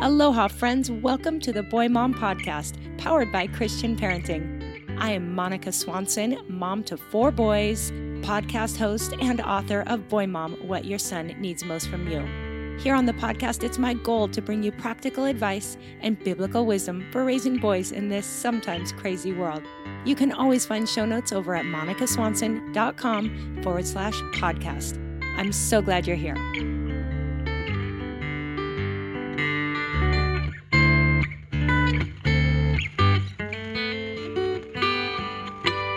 Aloha, friends. Welcome to the Boy Mom podcast, powered by Christian Parenting. I am Monica Swanson, mom to 4 boys, podcast host, and author of Boy Mom, What Your Son Needs Most From You. Here on the podcast, it's my goal to bring you practical advice and biblical wisdom for raising boys in this sometimes crazy world. You can always find show notes over at monicaswanson.com/podcast. I'm so glad you're here.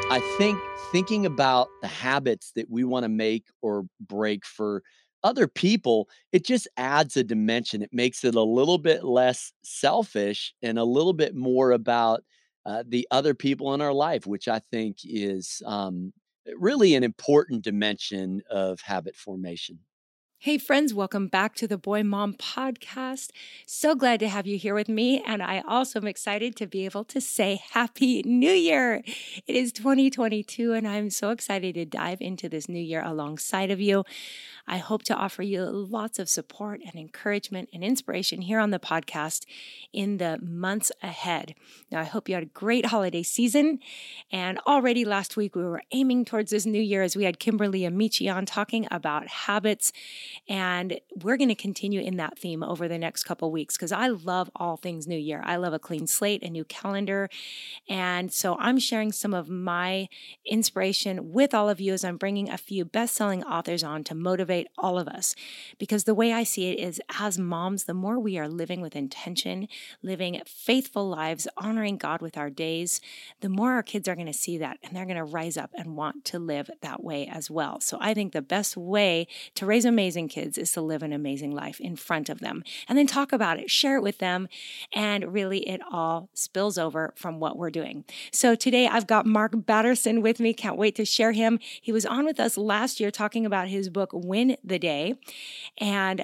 I think thinking about the habits that we want to make or break for other people, it just adds a dimension. It makes it a little bit less selfish and a little bit more about the other people in our life, which I think is really an important dimension of habit formation. Hey friends, welcome back to the Boy Mom podcast. So glad to have you here with me, and I also am excited to be able to say Happy New Year. It is 2022, and I'm so excited to dive into this new year alongside of you. I hope to offer you lots of support and encouragement and inspiration here on the podcast in the months ahead. Now, I hope you had a great holiday season, and already last week we were aiming towards this new year as we had Kimberly Amici on talking about habits. And we're going to continue in that theme over the next couple weeks because I love all things new year. I love a clean slate, a new calendar. And so I'm sharing some of my inspiration with all of you as I'm bringing a few best-selling authors on to motivate all of us. Because the way I see it is as moms, the more we are living with intention, living faithful lives, honoring God with our days, the more our kids are going to see that and they're going to rise up and want to live that way as well. So I think the best way to raise amazing kids is to live an amazing life in front of them and then talk about it, share it with them, and really it all spills over from what we're doing. So today I've got Mark Batterson with me. Can't wait to share him. He was on with us last year talking about his book, Win the Day, and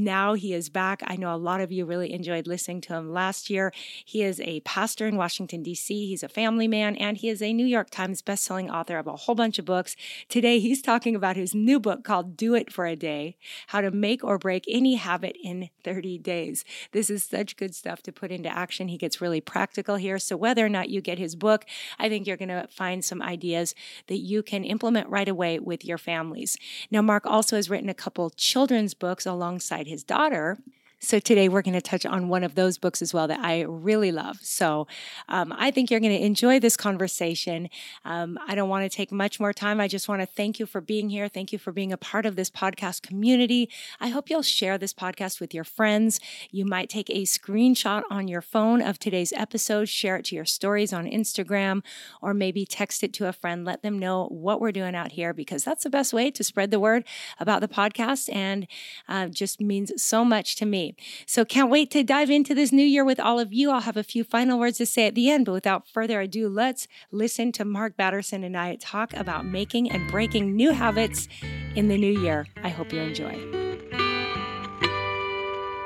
now he is back. I know a lot of you really enjoyed listening to him last year. He is a pastor in Washington, D.C. He's a family man, and he is a New York Times bestselling author of a whole bunch of books. Today he's talking about his new book called Do It for a Day, how to make or break any habit in 30 days. This is such good stuff to put into action. He gets really practical here. So whether or not you get his book, I think you're going to find some ideas that you can implement right away with your families. Now, Mark also has written a couple children's books alongside his daughter. So today we're going to touch on one of those books as well that I really love. So I think you're going to enjoy this conversation. I don't want to take much more time. I just want to thank you for being here. Thank you for being a part of this podcast community. I hope you'll share this podcast with your friends. You might take a screenshot on your phone of today's episode, share it to your stories on Instagram, or maybe text it to a friend. Let them know what we're doing out here because that's the best way to spread the word about the podcast, and just means so much to me. So can't wait to dive into this new year with all of you. I'll have a few final words to say at the end, but without further ado, let's listen to Mark Batterson and I talk about making and breaking new habits in the new year. I hope you enjoy.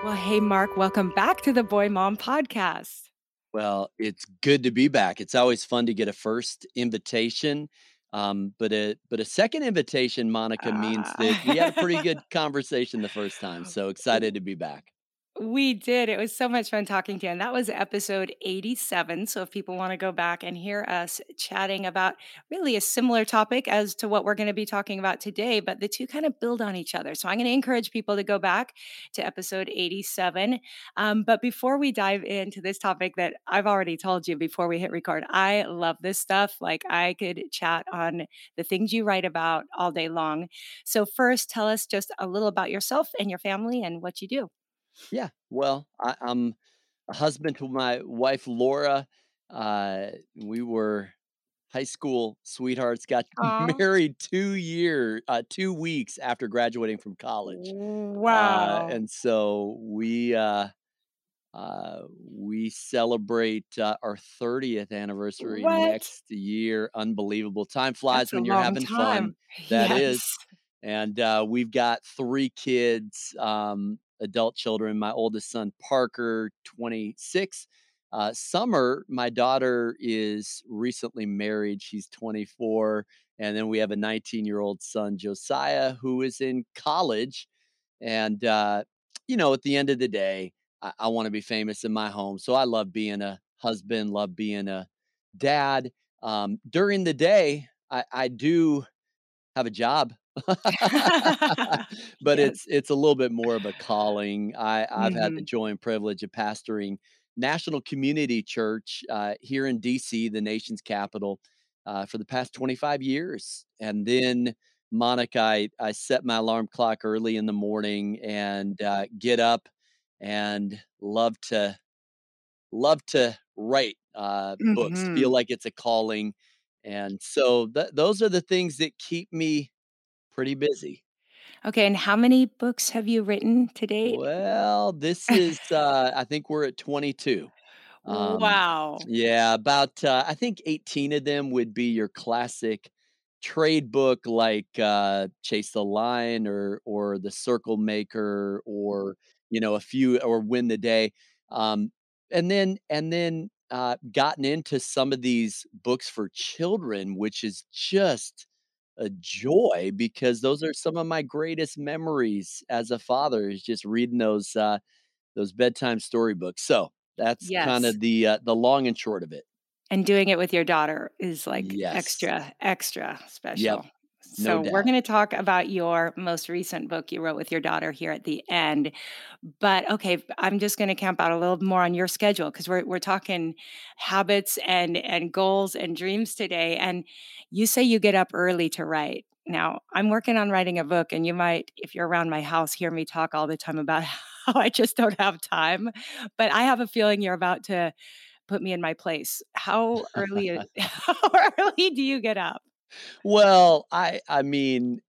Well, hey, Mark, welcome back to the Boy Mom podcast. Well, it's good to be back. It's always fun to get a first invitation. But a second invitation, Monica, means that we had a pretty good conversation the first time. So excited to be back. We did. It was so much fun talking to you. And that was episode 87. So if people want to go back and hear us chatting about really a similar topic as to what we're going to be talking about today, but the two kind of build on each other. So I'm going to encourage people to go back to episode 87. But before we dive into this topic that I've already told you before we hit record, I love this stuff. Like, I could chat on the things you write about all day long. So first, tell us just a little about yourself and your family and what you do. Yeah, well, I'm a husband to my wife, Laura. We were high school sweethearts, got married 2 weeks after graduating from college. Wow. And so we celebrate our 30th anniversary next year. Unbelievable. Time flies when you're having fun. That is. And we've got 3 kids. Adult children. My oldest son, Parker, 26. Summer, my daughter, is recently married. She's 24. And then we have a 19-year-old son, Josiah, who is in college. And, at the end of the day, I want to be famous in my home. So I love being a husband, love being a dad. During the day, I do have a job. But it's a little bit more of a calling. I've had the joy and privilege of pastoring National Community Church here in D.C., the nation's capital, for the past 25 years. And then, Monica, I set my alarm clock early in the morning and get up and love to write books. Feel like it's a calling, and so those are the things that keep me pretty busy. Okay. And how many books have you written to date? Well, this is, I think we're at 22. Wow. Yeah. About, I think 18 of them would be your classic trade book, like Chase the Lion or The Circle Maker, or, a few, or Win the Day. And then gotten into some of these books for children, which is just a joy, because those are some of my greatest memories as a father, is just reading those bedtime storybooks. So that's kind of the long and short of it. And doing it with your daughter is like extra special. Yep. So we're going to talk about your most recent book you wrote with your daughter here at the end. But okay, I'm just going to camp out a little more on your schedule, because we're talking habits and goals and dreams today. And you say you get up early to write. Now, I'm working on writing a book, and you might, if you're around my house, hear me talk all the time about how I just don't have time. But I have a feeling you're about to put me in my place. How early do you get up? Well, I mean,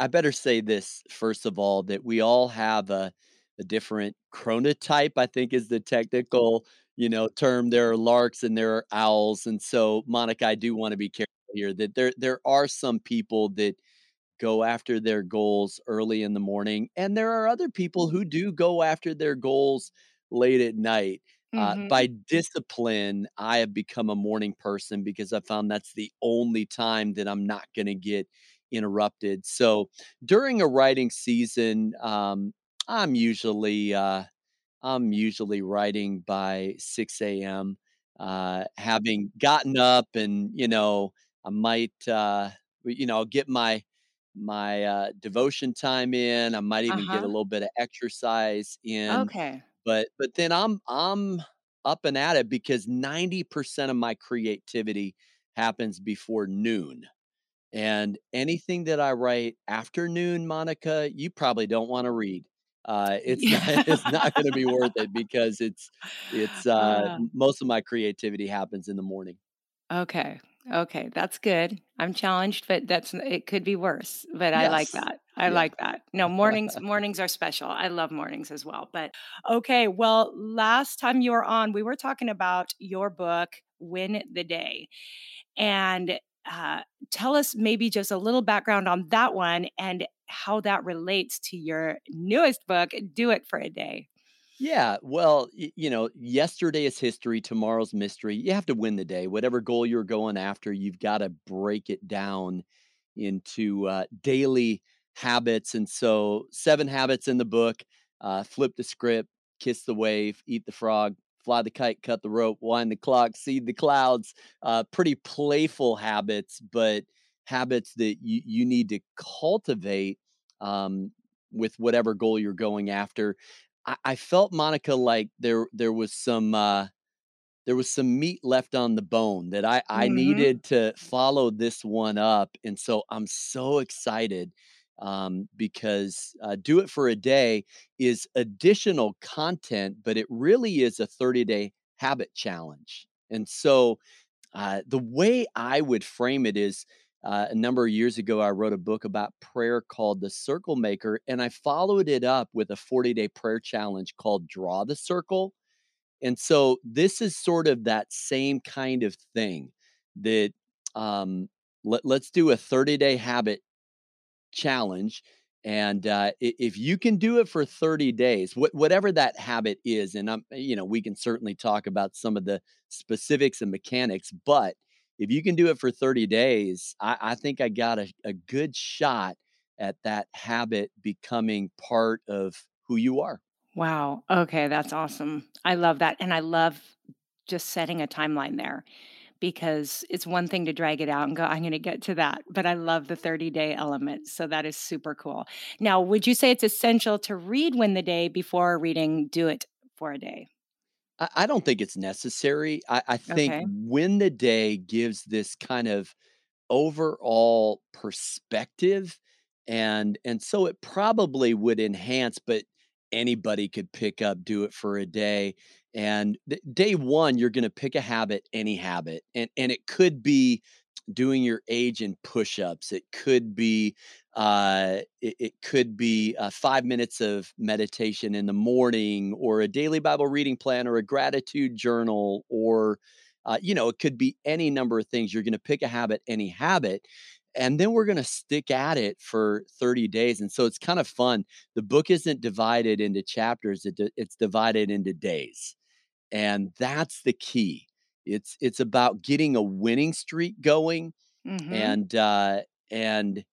I better say this, first of all, that we all have a different chronotype, I think is the technical, term. There are larks and there are owls. And so, Monica, I do want to be careful here that there are some people that go after their goals early in the morning, and there are other people who do go after their goals late at night. By discipline, I have become a morning person, because I found that's the only time that I'm not going to get interrupted. So during a writing season, I'm usually writing by 6 a.m. Having gotten up, and I might I'll get my devotion time in. I might even get a little bit of exercise in. Okay. But then I'm up and at it, because 90% of my creativity happens before noon, and anything that I write after noon, Monica, you probably don't want to read. It's not going to be worth it, because it's most of my creativity happens in the morning. Okay, that's good. I'm challenged, but it could be worse, but yes. I like that. I like that. No, mornings are special. I love mornings as well. But okay, well, last time you were on, we were talking about your book, Win the Day. And tell us maybe just a little background on that one and how that relates to your newest book, Do It for a Day. Yeah, well, yesterday is history, tomorrow's mystery. You have to win the day. Whatever goal you're going after, you've got to break it down into daily habits. And so 7 habits in the book, flip the script, kiss the wave, eat the frog, fly the kite, cut the rope, wind the clock, seed the clouds, pretty playful habits, but habits that you need to cultivate with whatever goal you're going after. I felt, Monica, like there was some meat left on the bone that I needed to follow this one up. And so I'm so excited because Do It for a Day is additional content, but it really is a 30-day habit challenge. And so the way I would frame it is, a number of years ago, I wrote a book about prayer called The Circle Maker, and I followed it up with a 40-day prayer challenge called Draw the Circle. And so this is sort of that same kind of thing that let's do a 30-day habit challenge. And if you can do it for 30 days, whatever that habit is, and we can certainly talk about some of the specifics and mechanics, but if you can do it for 30 days, I think I got a good shot at that habit becoming part of who you are. Wow. Okay. That's awesome. I love that. And I love just setting a timeline there, because it's one thing to drag it out and go, I'm going to get to that. But I love the 30-day element. So that is super cool. Now, would you say it's essential to read Win the Day before reading Do It for a Day? I don't think it's necessary. I think Win the Day gives this kind of overall perspective, and so it probably would enhance, but anybody could pick up Do It for a Day. And day one, you're going to pick a habit, any habit, and it could be doing your age in push-ups. It could be 5 minutes of meditation in the morning, or a daily Bible reading plan, or a gratitude journal, or, it could be any number of things. You're going to pick a habit, any habit, and then we're going to stick at it for 30 days. And so it's kind of fun. The book isn't divided into chapters. It's divided into days. And that's the key. It's about getting a winning streak going. Mm-hmm. And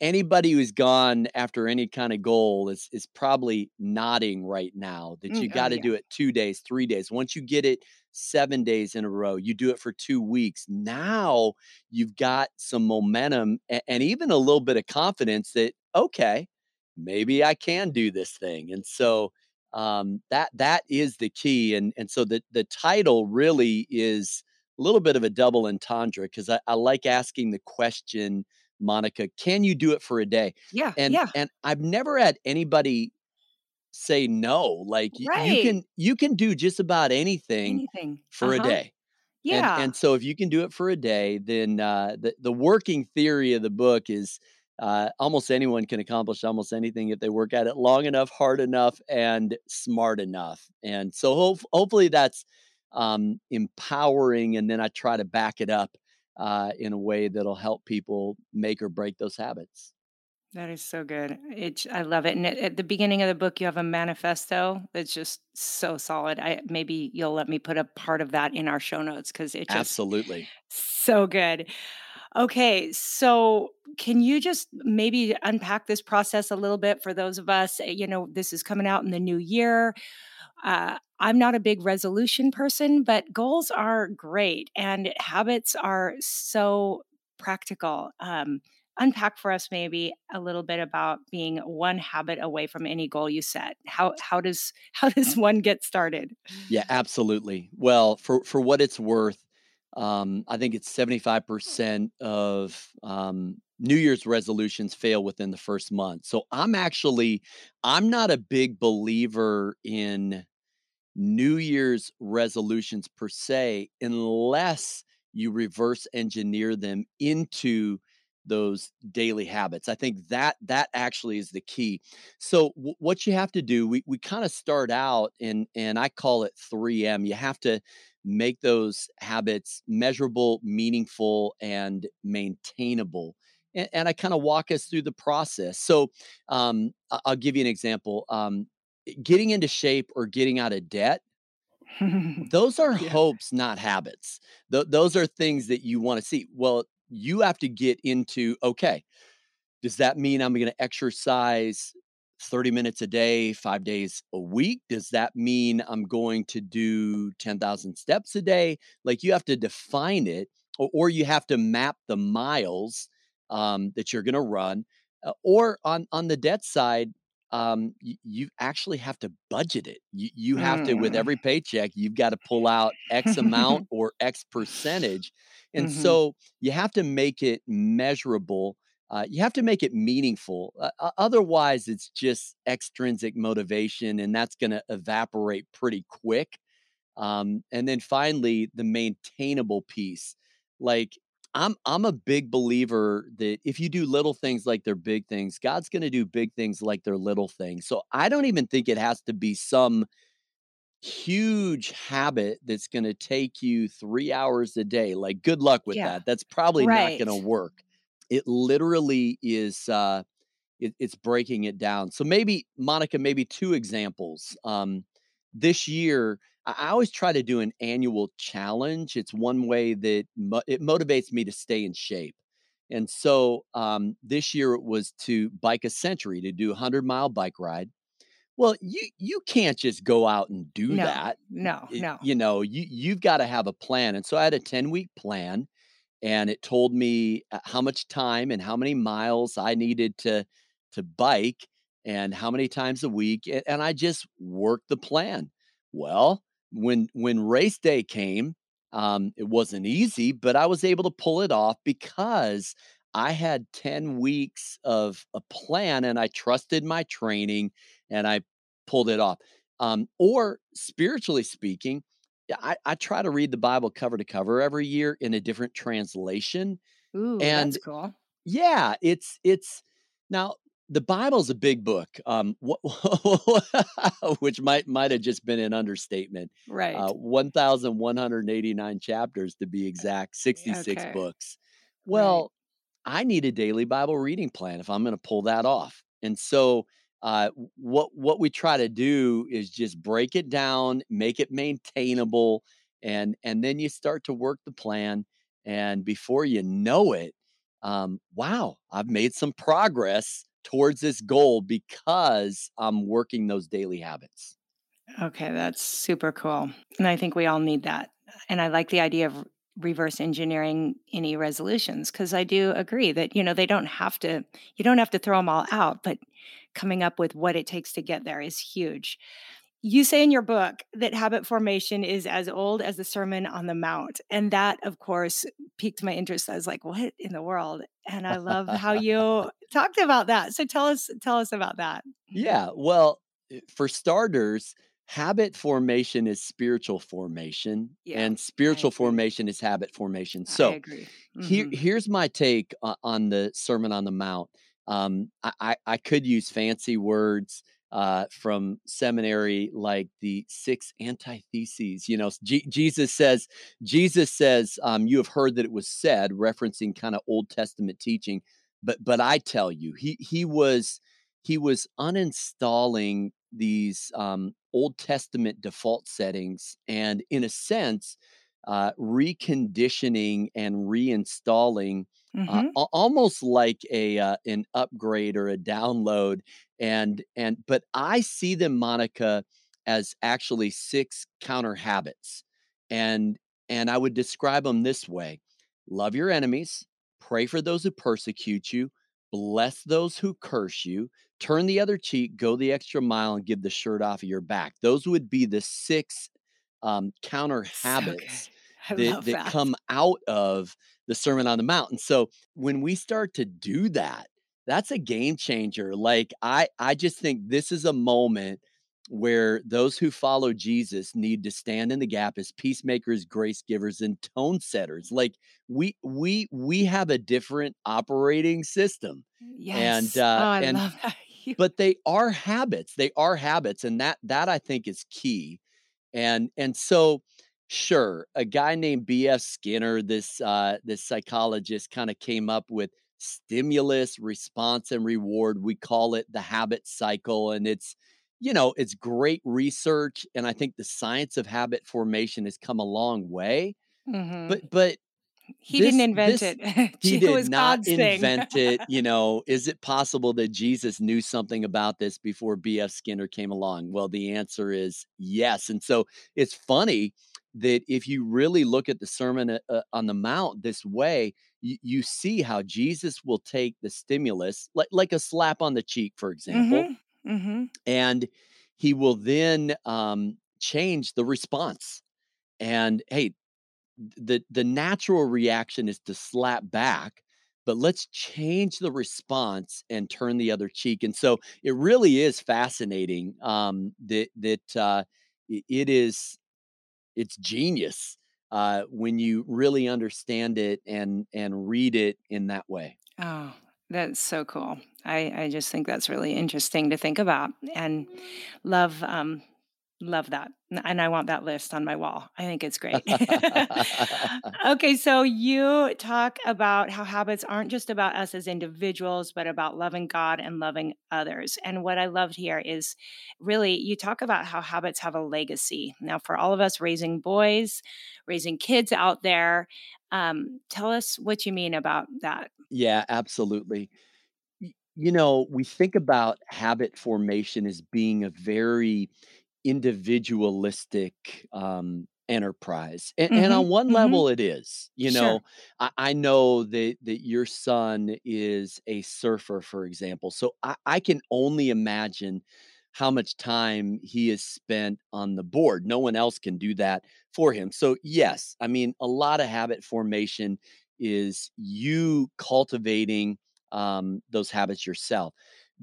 anybody who's gone after any kind of goal is probably nodding right now that you got to do it 2 days, 3 days. Once you get it 7 days in a row, you do it for 2 weeks. Now you've got some momentum and even a little bit of confidence that, okay, maybe I can do this thing. And so that is the key. And so the title really is a little bit of a double entendre, because I like asking the question, Monica, can you do it for a day? Yeah. And I've never had anybody say no. Like you can do just about anything. For a day. Yeah. And so if you can do it for a day, then the working theory of the book is almost anyone can accomplish almost anything if they work at it long enough, hard enough, and smart enough. And so hopefully that's empowering. And then I try to back it up in a way that'll help people make or break those habits. That is so good. I love it. And at the beginning of the book, you have a manifesto that's just so solid. Maybe you'll let me put a part of that in our show notes, because it's just absolutely so good. Okay, so can you just maybe unpack this process a little bit for those of us? This is coming out in the new year. I'm not a big resolution person, but goals are great and habits are so practical. Unpack for us maybe a little bit about being one habit away from any goal you set. How does one get started? Yeah, absolutely. Well, for what it's worth, I think it's 75% of New Year's resolutions fail within the first month. So I'm not a big believer in New Year's resolutions per se, unless you reverse engineer them into those daily habits. I think that actually is the key. So what you have to do, we kind of start out and I call it 3M. You have to make those habits measurable, meaningful, and maintainable. And I kind of walk us through the process. So I'll give you an example. getting into shape or getting out of debt, those are hopes, not habits. Those are things that you want to see. Well, you have to get into, okay, does that mean I'm going to exercise 30 minutes a day, 5 days a week? Does that mean I'm going to do 10,000 steps a day? Like, you have to define it, or you have to map the miles that you're going to run. Or on the debt side, you actually have to budget it. You have to, with every paycheck, you've got to pull out X amount or X percentage. And so you have to make it measurable. You have to make it meaningful. Otherwise, it's just extrinsic motivation, and that's going to evaporate pretty quick. And then finally, the maintainable piece. Like, I'm a big believer that if you do little things like they're big things, God's going to do big things like they're little things. So I don't even think it has to be some huge habit that's going to take you 3 hours a day. Like, good luck with that. That's probably not going to work. It literally is, it's breaking it down. So maybe, Monica, maybe two examples. This year, I always try to do an annual challenge. It's one way that it motivates me to stay in shape. And so this year it was to bike a century, to do a 100-mile bike ride. Well, you can't just go out and do that. No. You know, you've got to have a plan. And so I had a 10-week plan, and it told me how much time and how many miles I needed to bike and how many times a week. And I just worked the plan. Well, when race day came, it wasn't easy, but I was able to pull it off because I had 10 weeks of a plan, and I trusted my training, and I pulled it off. Or spiritually speaking, I try to read the Bible cover to cover every year in a different translation. Ooh, and that's cool. Yeah, it's now. The Bible's a big book, which might have just been an understatement. Right, 1,189 chapters to be exact, 66 books. Well, I need a daily Bible reading plan if I'm going to pull that off. And so, what we try to do is just break it down, make it maintainable, and then you start to work the plan. And before you know it, wow, I've made some progress towards this goal because I'm working those daily habits. Okay, that's super cool. And I think we all need that. And I like the idea of reverse engineering any resolutions, because I do agree that, you know, you don't have to throw them all out, but coming up with what it takes to get there is huge. You say in your book that habit formation is as old as the Sermon on the Mount. And that, of course, piqued my interest. I was like, what in the world? And I love how you talked about that. So tell us about that. Yeah. Well, for starters, habit formation is spiritual formation, and spiritual formation is habit formation. So I agree. Here's my take on the Sermon on the Mount. I could use fancy words from seminary, like the six antitheses. You know, Jesus says, you have heard that it was said, referencing kind of Old Testament teaching, but I tell you, he was uninstalling these Old Testament default settings, and in a sense, reconditioning and reinstalling, almost like an upgrade or a download. But I see them, Monica, as actually six counter habits. And I would describe them this way: love your enemies, pray for those who persecute you, bless those who curse you, turn the other cheek, go the extra mile, and give the shirt off of your back. Those would be the six counter habits that come out of the Sermon on the Mount. And so when we start to do that, that's a game changer. Like, I just think this is a moment where those who follow Jesus need to stand in the gap as peacemakers, grace givers, and tone setters. Like, we have a different operating system. Yes. And I love that. But they are habits. They are habits. And that I think is key. And so, sure, a guy named B.F. Skinner, this psychologist, kind of came up with stimulus, response, and reward. We call it the habit cycle. And it's you know, it's great research. And I think the science of habit formation has come a long way. Mm-hmm. But he didn't invent it. He did not invent it. You know, is it possible that Jesus knew something about this before B.F. Skinner came along? Well, the answer is yes. And so it's funny that if you really look at the Sermon on the Mount this way, you see how Jesus will take the stimulus, like a slap on the cheek, for example, mm-hmm. Mm-hmm. and he will then change the response. And hey, the natural reaction is to slap back, but let's change the response and turn the other cheek. And so it really is fascinating that it's genius when you really understand it and read it in that way. Oh, that's so cool. I just think that's really interesting to think about and love. Love that. And I want that list on my wall. I think it's great. Okay. So you talk about how habits aren't just about us as individuals, but about loving God and loving others. And what I loved here is really you talk about how habits have a legacy. Now, for all of us raising boys, raising kids out there, tell us what you mean about that. Yeah, absolutely. You know, we think about habit formation as being a very individualistic enterprise. And on one mm-hmm. level it is, you know, sure. I know that your son is a surfer, for example. So I can only imagine how much time he has spent on the board. No one else can do that for him. So yes, I mean, a lot of habit formation is you cultivating those habits yourself.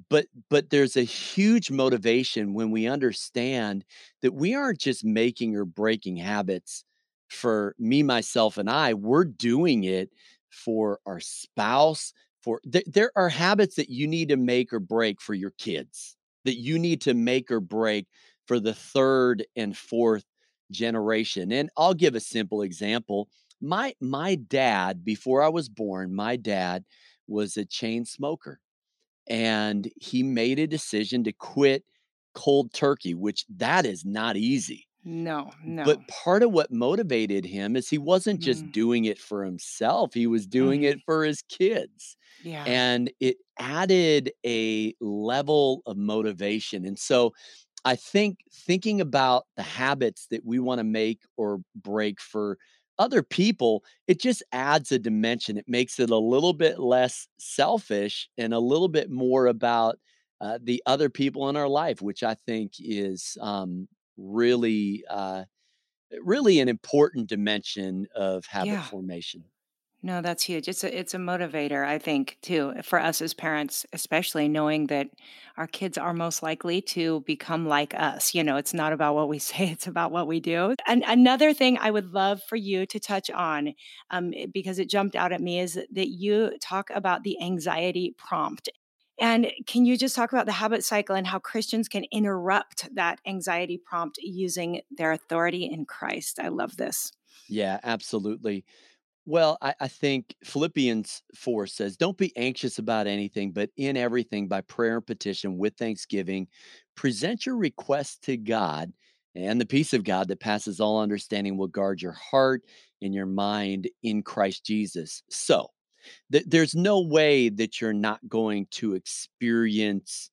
But there's a huge motivation when we understand that we aren't just making or breaking habits for me, myself, and I. We're doing it for our spouse. There are habits that you need to make or break for your kids, that you need to make or break for the third and fourth generation. And I'll give a simple example. My dad, before I was born, my dad was a chain smoker. And he made a decision to quit cold turkey, which that is not easy. No. But part of what motivated him is he wasn't just doing it for himself. He was doing it for his kids. Yeah. And it added a level of motivation. And so I think thinking about the habits that we want to make or break for other people, it just adds a dimension. It makes it a little bit less selfish and a little bit more about the other people in our life, which I think is really an important dimension of habit formation. No, that's huge. It's a motivator, I think, too, for us as parents, especially knowing that our kids are most likely to become like us. You know, it's not about what we say, it's about what we do. And another thing I would love for you to touch on, because it jumped out at me, is that you talk about the anxiety prompt. And can you just talk about the habit cycle and how Christians can interrupt that anxiety prompt using their authority in Christ? I love this. Yeah, absolutely. Well, I think Philippians 4 says, don't be anxious about anything, but in everything by prayer and petition with thanksgiving, present your requests to God, and the peace of God that passes all understanding will guard your heart and your mind in Christ Jesus. So there's no way that you're not going to experience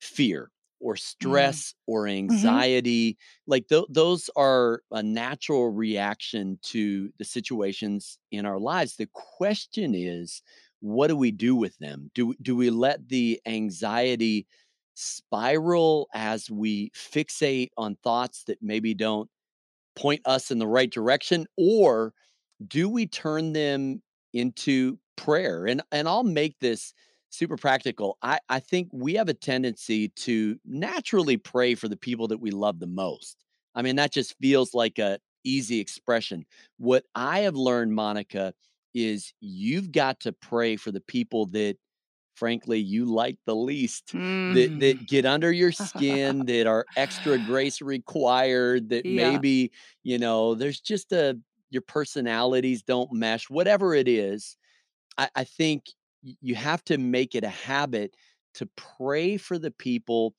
fear or stress or anxiety. Like those are a natural reaction to the situations in our lives. The question is, what do we do with them? Do we let the anxiety spiral as we fixate on thoughts that maybe don't point us in the right direction? Or do we turn them into prayer? And I'll make this super practical. I think we have a tendency to naturally pray for the people that we love the most. I mean, that just feels like an easy expression. What I have learned, Monica, is you've got to pray for the people that, frankly, you like the least, that get under your skin, that are extra grace required, that maybe, you know, there's just your personalities don't mesh, whatever it is. I think you have to make it a habit to pray for the people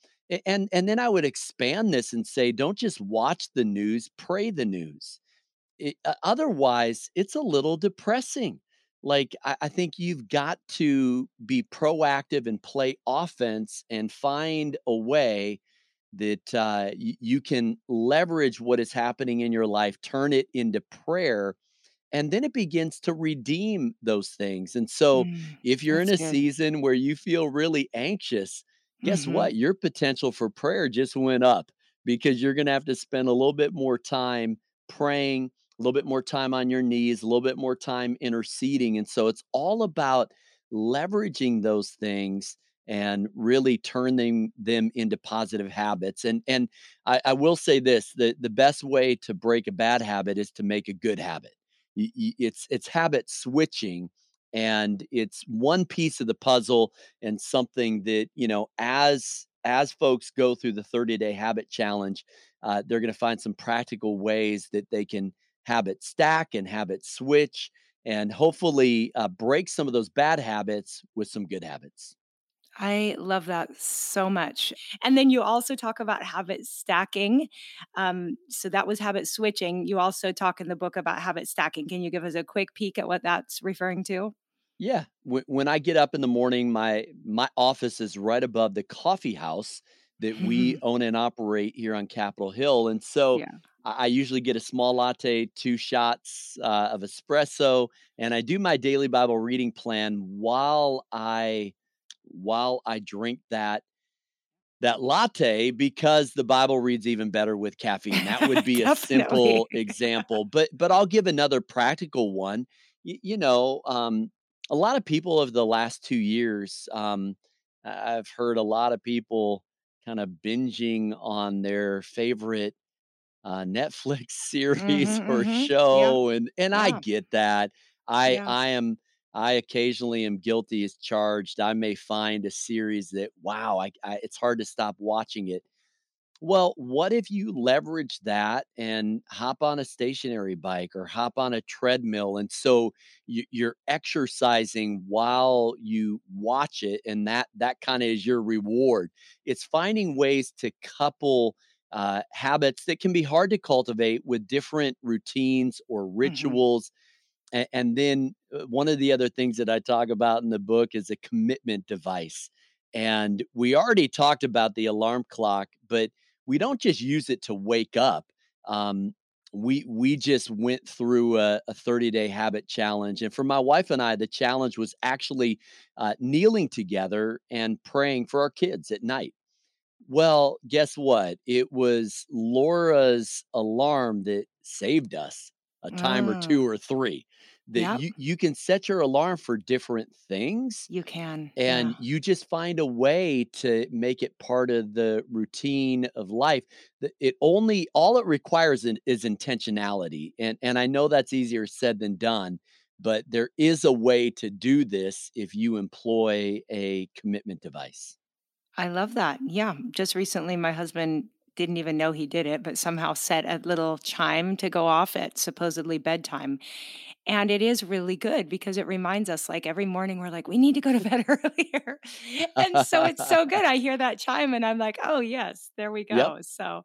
And then I would expand this and say, don't just watch the news, pray the news. Otherwise, it's a little depressing. Like, I think you've got to be proactive and play offense and find a way that you can leverage what is happening in your life, turn it into prayer, and then it begins to redeem those things. And so if you're in a season where you feel really anxious, guess what? Your potential for prayer just went up because you're going to have to spend a little bit more time praying, a little bit more time on your knees, a little bit more time interceding. And so it's all about leveraging those things and really turning them into positive habits. And I will say this, the best way to break a bad habit is to make a good habit. It's habit switching, and it's one piece of the puzzle and something that, you know, as folks go through the 30-day habit challenge, they're going to find some practical ways that they can habit stack and habit switch, and hopefully break some of those bad habits with some good habits. I love that so much. And then you also talk about habit stacking. So that was habit switching. You also talk in the book about habit stacking. Can you give us a quick peek at what that's referring to? Yeah. When I get up in the morning, my office is right above the coffee house that we own and operate here on Capitol Hill. And so I usually get a small latte, 2 shots of espresso, and I do my daily Bible reading plan while I drink that latte, because the Bible reads even better with caffeine. That would be a simple example, but I'll give another practical one. A lot of people over the last 2 years, I've heard a lot of people kind of binging on their favorite Netflix series or show. Yeah. And I get that. I occasionally am guilty as charged. I may find a series that, it's hard to stop watching it. Well, what if you leverage that and hop on a stationary bike or hop on a treadmill? And so you're exercising while you watch it. And that kind of is your reward. It's finding ways to couple habits that can be hard to cultivate with different routines or rituals. And then one of the other things that I talk about in the book is a commitment device. And we already talked about the alarm clock, but we don't just use it to wake up. We just went through a 30-day habit challenge. And for my wife and I, the challenge was actually kneeling together and praying for our kids at night. Well, guess what? It was Laura's alarm that saved us a time or 2 or 3. That you can set your alarm for different things. You can. And you just find a way to make it part of the routine of life. All it requires is intentionality. And I know that's easier said than done, but there is a way to do this if you employ a commitment device. I love that. Yeah. Just recently, my husband didn't even know he did it, but somehow set a little chime to go off at supposedly bedtime. And it is really good because it reminds us, like, every morning we're like, we need to go to bed earlier. And so it's so good. I hear that chime and I'm like, oh yes, there we go. Yep. So,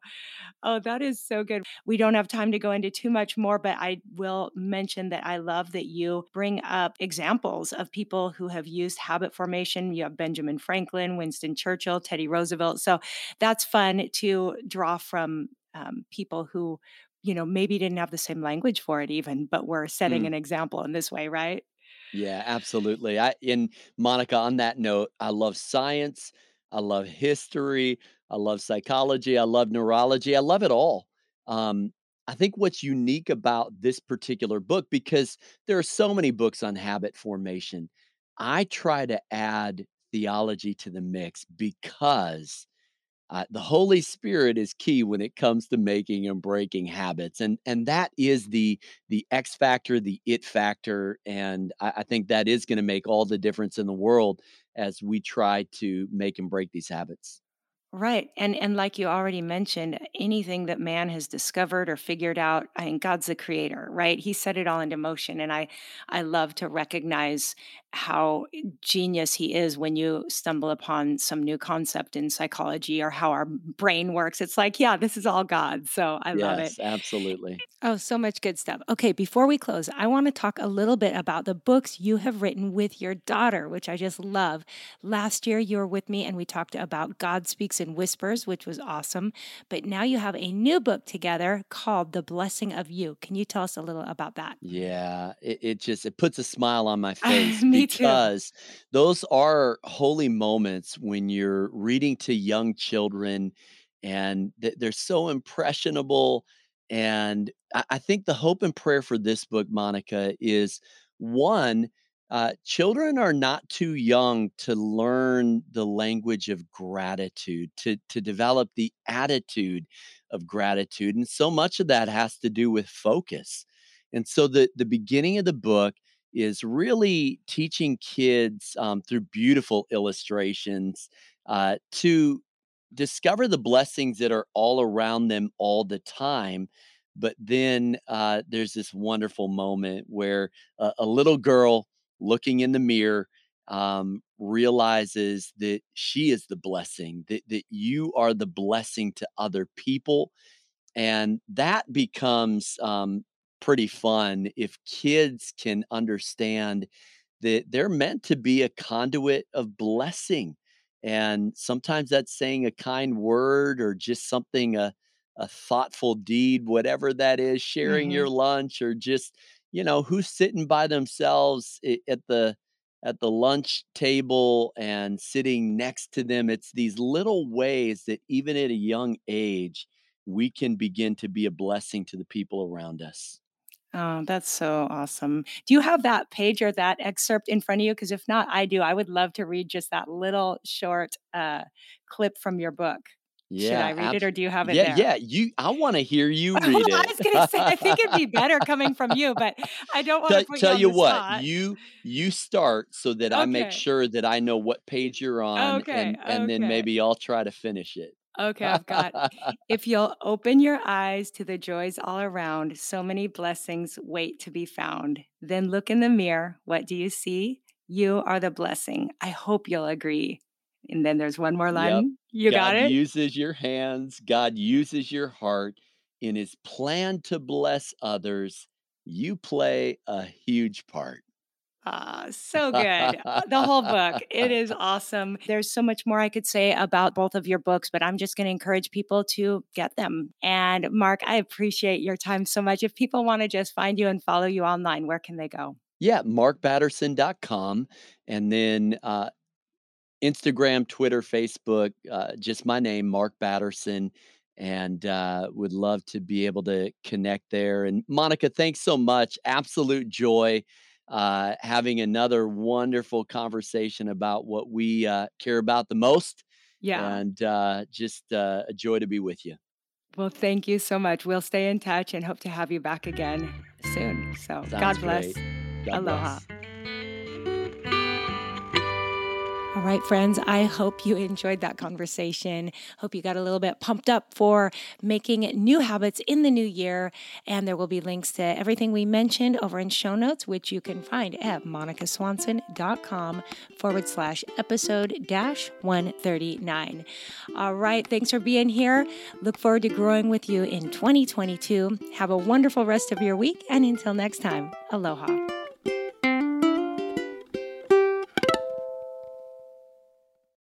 that is so good. We don't have time to go into too much more, but I will mention that I love that you bring up examples of people who have used habit formation. You have Benjamin Franklin, Winston Churchill, Teddy Roosevelt. So that's fun to draw from people who, maybe didn't have the same language for it even, but we're setting an example in this way, right? Yeah, absolutely. And Monica, on that note, I love science. I love history. I love psychology. I love neurology. I love it all. I think what's unique about this particular book, because there are so many books on habit formation, I try to add theology to the mix because the Holy Spirit is key when it comes to making and breaking habits. And that is the X factor, the it factor. And I think that is going to make all the difference in the world as we try to make and break these habits. Right. And like you already mentioned, anything that man has discovered or figured out, I mean, God's the creator, right? He set it all into motion. And I love to recognize how genius he is when you stumble upon some new concept in psychology or how our brain works. It's like, yeah, this is all God. So I love it. Yes, absolutely. Oh, so much good stuff. Okay, before we close, I want to talk a little bit about the books you have written with your daughter, which I just love. Last year, you were with me and we talked about God Speaks Whispers, which was awesome. But now you have a new book together called The Blessing of You. Can you tell us a little about that? Yeah, it puts a smile on my face because too. Those are holy moments when you're reading to young children and they're so impressionable. And I think the hope and prayer for this book, Monica, is one, children are not too young to learn the language of gratitude, to develop the attitude of gratitude. And so much of that has to do with focus. And so the beginning of the book is really teaching kids through beautiful illustrations to discover the blessings that are all around them all the time. But then there's this wonderful moment where a little girl looking in the mirror, realizes that she is the blessing, that you are the blessing to other people. And that becomes pretty fun if kids can understand that they're meant to be a conduit of blessing. And sometimes that's saying a kind word or just something, a thoughtful deed, whatever that is, sharing your lunch or just, you know, who's sitting by themselves at the lunch table and sitting next to them. It's these little ways that even at a young age, we can begin to be a blessing to the people around us. Oh, that's so awesome. Do you have that page or that excerpt in front of you? Because if not, I do. I would love to read just that little short clip from your book. Yeah, should I read it or do you have it there? Yeah, I want to hear you read it. I was going to say, I think it'd be better coming from you, but I don't want to put you on the spot. Tell you what, you start so that I make sure that I know what page you're on, and then maybe I'll try to finish it. Okay, I've got, if you'll open your eyes to the joys all around, so many blessings wait to be found. Then look in the mirror. What do you see? You are the blessing. I hope you'll agree. And then there's one more line. Yep. You got it? God uses your hands. God uses your heart. In his plan to bless others, you play a huge part. Ah, so good. The whole book. It is awesome. There's so much more I could say about both of your books, but I'm just going to encourage people to get them. And Mark, I appreciate your time so much. If people want to just find you and follow you online, where can they go? Yeah, markbatterson.com. And then, Instagram, Twitter, Facebook, just my name, Mark Batterson, and would love to be able to connect there. And Monica, thanks so much. Absolute joy having another wonderful conversation about what we care about the most. Yeah. And just a joy to be with you. Well, thank you so much. We'll stay in touch and hope to have you back again soon. So sounds God bless. Great. God Aloha. Bless. All right, friends, I hope you enjoyed that conversation. Hope you got a little bit pumped up for making new habits in the new year. And there will be links to everything we mentioned over in show notes, which you can find at monicaswanson.com/episode-139. All right, thanks for being here. Look forward to growing with you in 2022. Have a wonderful rest of your week. And until next time, aloha.